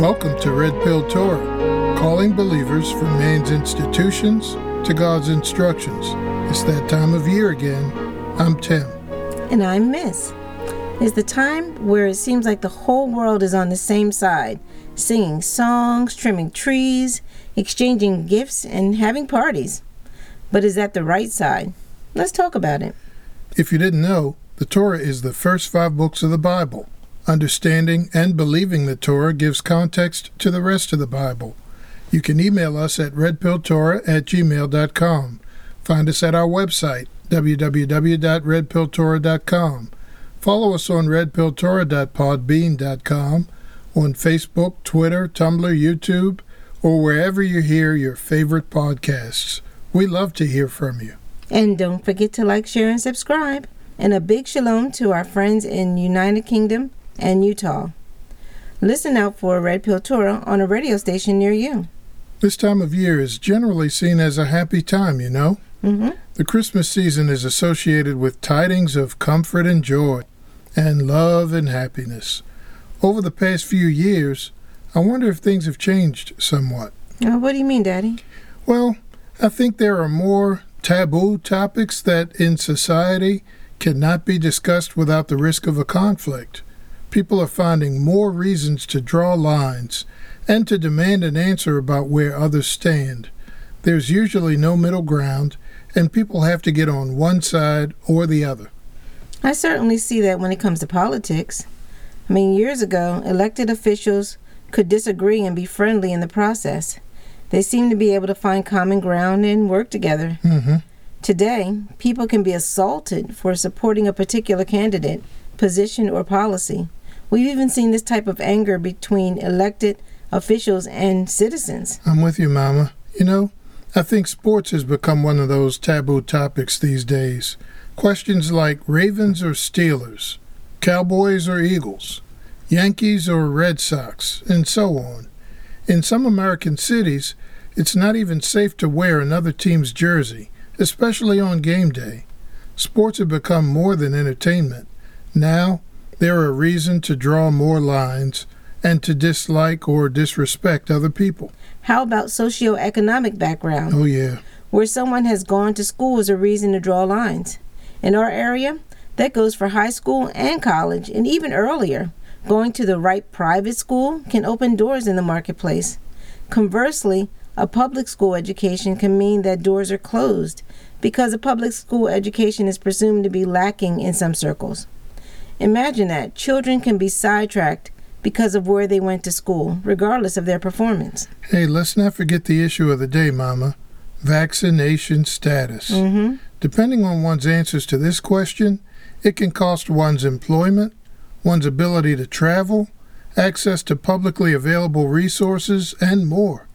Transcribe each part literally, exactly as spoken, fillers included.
Welcome to Red Pill Torah, calling believers from man's institutions to God's instructions. It's that time of year again. I'm Tim. And I'm Miss. It's the time where it seems like the whole world is on the same side, singing songs, trimming trees, exchanging gifts, and having parties. But is that the right side? Let's talk about it. If you didn't know, the Torah is the first five books of the Bible. Understanding and believing the Torah gives context to the rest of the Bible. You can email us at redpilltorah at gmail dot com. Find us at our website, w w w dot red pill torah dot com. Follow us on red pill torah dot podbean dot com, on Facebook, Twitter, Tumblr, YouTube, or wherever you hear your favorite podcasts. We love to hear from you. And don't forget to like, share, and subscribe. And a big shalom to our friends in United Kingdom and Utah. Listen out for Red Pill Torah on a radio station near you. This time of year is generally seen as a happy time, you know. Mm-hmm. The Christmas season is associated with tidings of comfort and joy, and love and happiness. Over the past few years, I wonder if things have changed somewhat. Uh, what do you mean, Daddy? Well, I think there are more taboo topics that in society cannot be discussed without the risk of a conflict. People are finding more reasons to draw lines and to demand an answer about where others stand. There's usually no middle ground, and people have to get on one side or the other. I certainly see that when it comes to politics. I mean, years ago, elected officials could disagree and be friendly in the process. They seem to be able to find common ground and work together. Mm-hmm. Today, people can be assaulted for supporting a particular candidate, position, or policy. We've even seen this type of anger between elected officials and citizens. I'm with you, Mama. You know, I think sports has become one of those taboo topics these days. Questions like Ravens or Steelers, Cowboys or Eagles, Yankees or Red Sox, and so on. In some American cities, it's not even safe to wear another team's jersey, especially on game day. Sports have become more than entertainment. Now, there are reasons to draw more lines and to dislike or disrespect other people. How about socioeconomic background? Oh, yeah. Where someone has gone to school is a reason to draw lines. In our area, that goes for high school and college, and even earlier. Going to the right private school can open doors in the marketplace. Conversely, a public school education can mean that doors are closed because a public school education is presumed to be lacking in some circles. Imagine that. Children can be sidetracked because of where they went to school, regardless of their performance. Hey, let's not forget the issue of the day, Mama. Vaccination status. Mm-hmm. Depending on one's answers to this question, it can cost one's employment, one's ability to travel, access to publicly available resources, and more.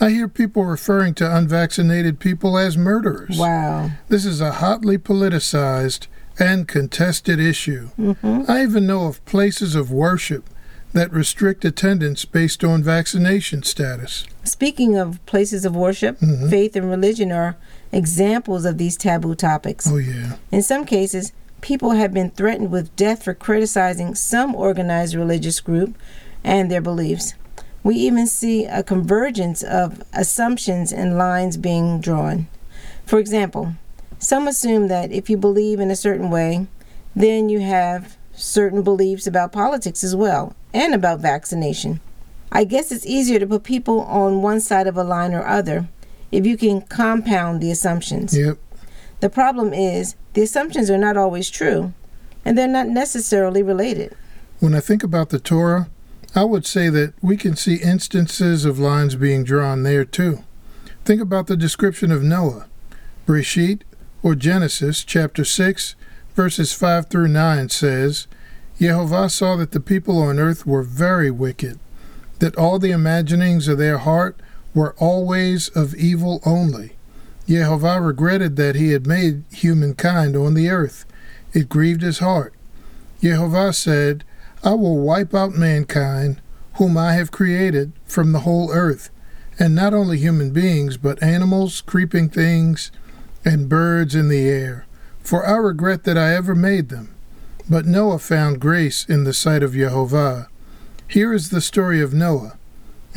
I hear people referring to unvaccinated people as murderers. Wow. This is a hotly politicized and contested issue. Mm-hmm. I even know of places of worship that restrict attendance based on vaccination status. Speaking of places of worship, mm-hmm. faith and religion are examples of these taboo topics. Oh, yeah. In some cases, people have been threatened with death for criticizing some organized religious group and their beliefs. We even see a convergence of assumptions and lines being drawn. For example, some assume that if you believe in a certain way, then you have certain beliefs about politics as well, and about vaccination. I guess it's easier to put people on one side of a line or other if you can compound the assumptions. Yep. The problem is the assumptions are not always true, and they're not necessarily related. When I think about the Torah, I would say that we can see instances of lines being drawn there too. Think about the description of Noah. Bereshit, or Genesis, chapter six, verses five through nine says, Yehovah saw that the people on earth were very wicked, that all the imaginings of their heart were always of evil only. Yehovah regretted that he had made humankind on the earth. It grieved his heart. Yehovah said, I will wipe out mankind, whom I have created, from the whole earth, and not only human beings, but animals, creeping things, and birds in the air, for I regret that I ever made them. But Noah found grace in the sight of Yehovah. Here is the story of Noah.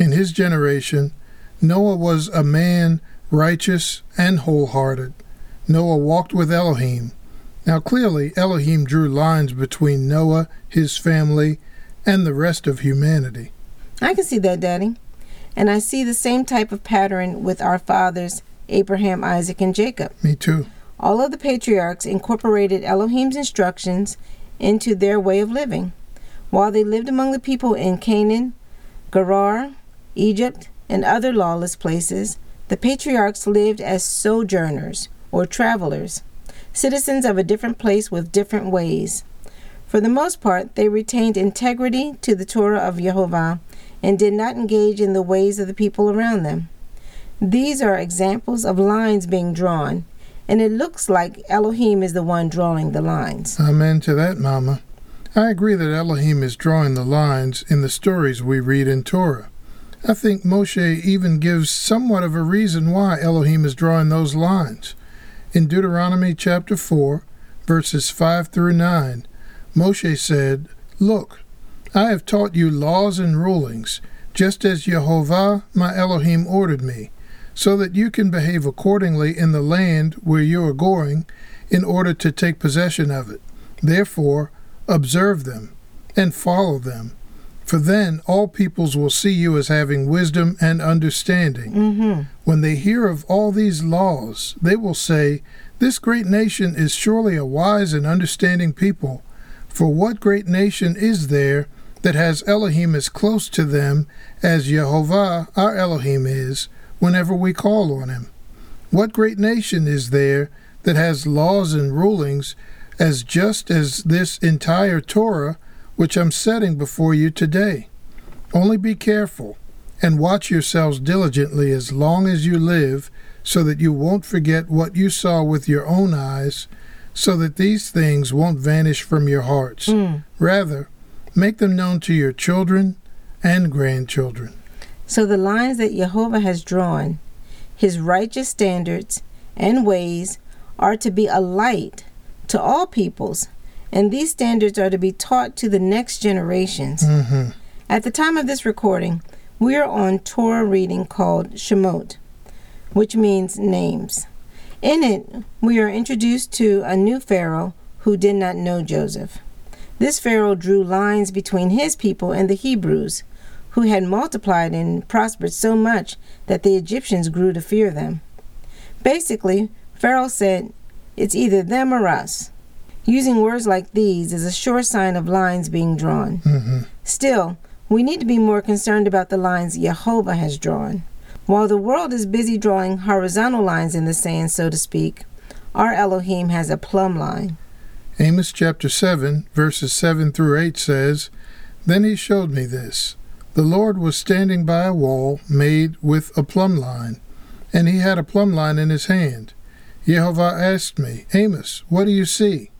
In his generation, Noah was a man righteous and wholehearted. Noah walked with Elohim. Now clearly, Elohim drew lines between Noah, his family, and the rest of humanity. I can see that, Daddy. And I see the same type of pattern with our fathers, Abraham, Isaac, and Jacob. Me too. All of the patriarchs incorporated Elohim's instructions into their way of living. While they lived among the people in Canaan, Gerar, Egypt, and other lawless places, the patriarchs lived as sojourners or travelers, citizens of a different place with different ways. For the most part, they retained integrity to the Torah of Yehovah and did not engage in the ways of the people around them. These are examples of lines being drawn, and it looks like Elohim is the one drawing the lines. Amen to that, Mama. I agree that Elohim is drawing the lines in the stories we read in Torah. I think Moshe even gives somewhat of a reason why Elohim is drawing those lines. In Deuteronomy chapter four, verses five through nine, Moshe said, "Look, I have taught you laws and rulings, just as Yehovah my Elohim ordered me, so that you can behave accordingly in the land where you are going in order to take possession of it. Therefore, observe them and follow them, for then all peoples will see you as having wisdom and understanding." Mm-hmm. When they hear of all these laws, they will say, "This great nation is surely a wise and understanding people, for what great nation is there that has Elohim as close to them as Yehovah our Elohim is whenever we call on him? What great nation is there that has laws and rulings as just as this entire Torah which I'm setting before you today? Only be careful and watch yourselves diligently as long as you live, so that you won't forget what you saw with your own eyes, so that these things won't vanish from your hearts. Mm. Rather, make them known to your children and grandchildren." So the lines that Yehovah has drawn, his righteous standards and ways, are to be a light to all peoples, and these standards are to be taught to the next generations. Mm-hmm. At the time of this recording, we are on Torah reading called Shemot, which means names. In it, we are introduced to a new Pharaoh who did not know Joseph. This Pharaoh drew lines between his people and the Hebrews, who had multiplied and prospered so much that the Egyptians grew to fear them. Basically, Pharaoh said, "It's either them or us." Using words like these is a sure sign of lines being drawn. Mm-hmm. Still, we need to be more concerned about the lines Yehovah has drawn. While the world is busy drawing horizontal lines in the sand, so to speak, our Elohim has a plumb line. Amos chapter seven, verses seven through eight says, "Then he showed me this. The Lord was standing by a wall made with a plumb line, and he had a plumb line in his hand. Yehovah asked me, 'Amos, what do you see?'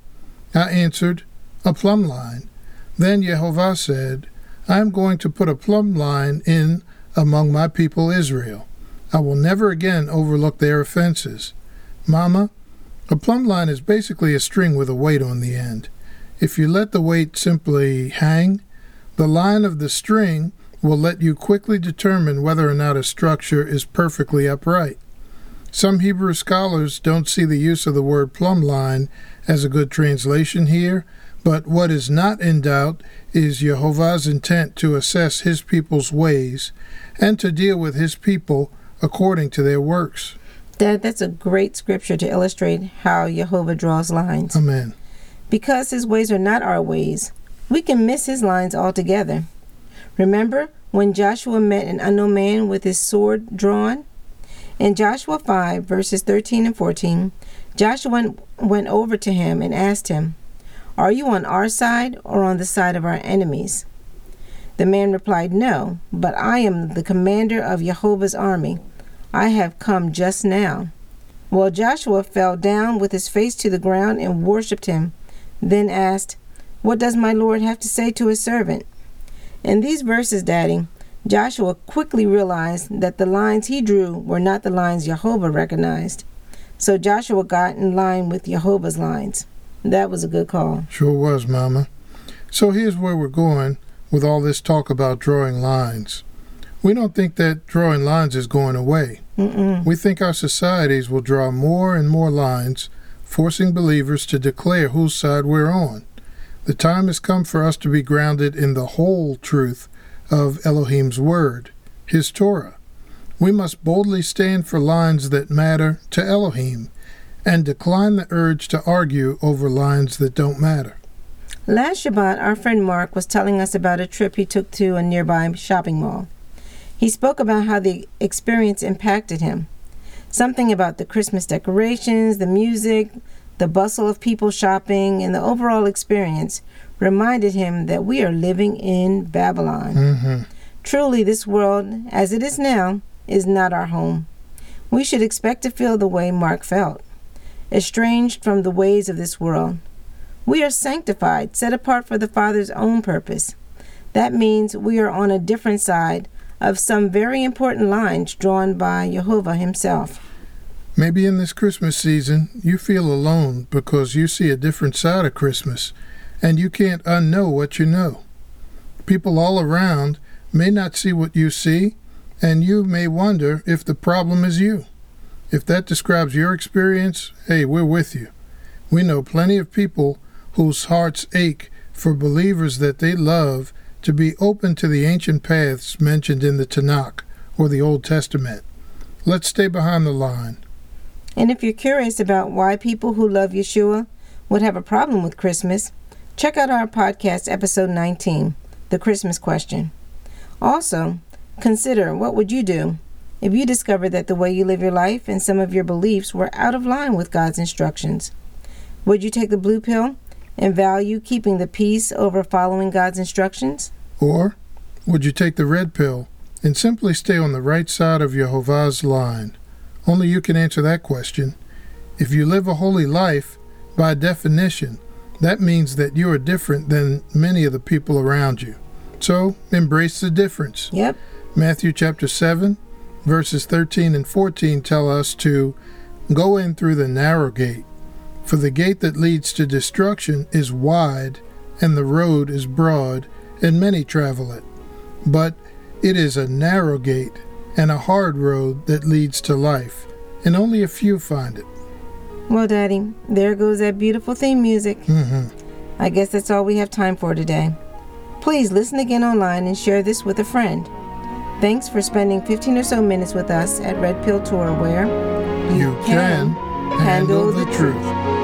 I answered, 'A plumb line.' Then Yehovah said, 'I am going to put a plumb line in among my people Israel. I will never again overlook their offenses.'" Mama, a plumb line is basically a string with a weight on the end. If you let the weight simply hang, the line of the string will let you quickly determine whether or not a structure is perfectly upright. Some Hebrew scholars don't see the use of the word plumb line as a good translation here, but what is not in doubt is Yehovah's intent to assess his people's ways and to deal with his people according to their works. Dad, that's a great scripture to illustrate how Yehovah draws lines. Amen. Because his ways are not our ways, we can miss his lines altogether. Remember when Joshua met an unknown man with his sword drawn? In Joshua five, verses thirteen and fourteen, Joshua went over to him and asked him, "Are you on our side or on the side of our enemies?" The man replied, "No, but I am the commander of Yehovah's army. I have come just now." Well, Joshua fell down with his face to the ground and worshipped him, then asked, "What does my Lord have to say to his servant?" In these verses, Daddy, Joshua quickly realized that the lines he drew were not the lines Yehovah recognized. So Joshua got in line with Yehovah's lines. That was a good call. Sure was, Mama. So here's where we're going with all this talk about drawing lines. We don't think that drawing lines is going away. Mm-mm. We think our societies will draw more and more lines, forcing believers to declare whose side we're on. The time has come for us to be grounded in the whole truth of Elohim's Word, His Torah. We must boldly stand for lines that matter to Elohim and decline the urge to argue over lines that don't matter. Last Shabbat, our friend Mark was telling us about a trip he took to a nearby shopping mall. He spoke about how the experience impacted him. Something about the Christmas decorations, the music, the bustle of people shopping, and the overall experience reminded him that we are living in Babylon. Mm-hmm. Truly, this world, as it is now, is not our home. We should expect to feel the way Mark felt, estranged from the ways of this world. We are sanctified, set apart for the Father's own purpose. That means we are on a different side of some very important lines drawn by Yehovah himself. Maybe in this Christmas season, you feel alone because you see a different side of Christmas, and you can't unknow what you know. People all around may not see what you see, and you may wonder if the problem is you. If that describes your experience, hey, we're with you. We know plenty of people whose hearts ache for believers that they love to be open to the ancient paths mentioned in the Tanakh, or the Old Testament. Let's stay behind the line. And if you're curious about why people who love Yeshua would have a problem with Christmas, check out our podcast episode nineteen, The Christmas Question. Also, consider what would you do if you discovered that the way you live your life and some of your beliefs were out of line with God's instructions. Would you take the blue pill and value keeping the peace over following God's instructions? Or would you take the red pill and simply stay on the right side of Yehovah's line? Only you can answer that question. If you live a holy life, by definition, that means that you are different than many of the people around you. So, embrace the difference. Yep. Matthew chapter seven, verses thirteen and fourteen tell us to go in through the narrow gate. For the gate that leads to destruction is wide, and the road is broad, and many travel it. But it is a narrow gate and a hard road that leads to life, and only a few find it. Well, Daddy, there goes that beautiful theme music. Mm-hmm. I guess that's all we have time for today. Please listen again online and share this with a friend. Thanks for spending fifteen or so minutes with us at Red Pill Torah, where you, you can handle the truth.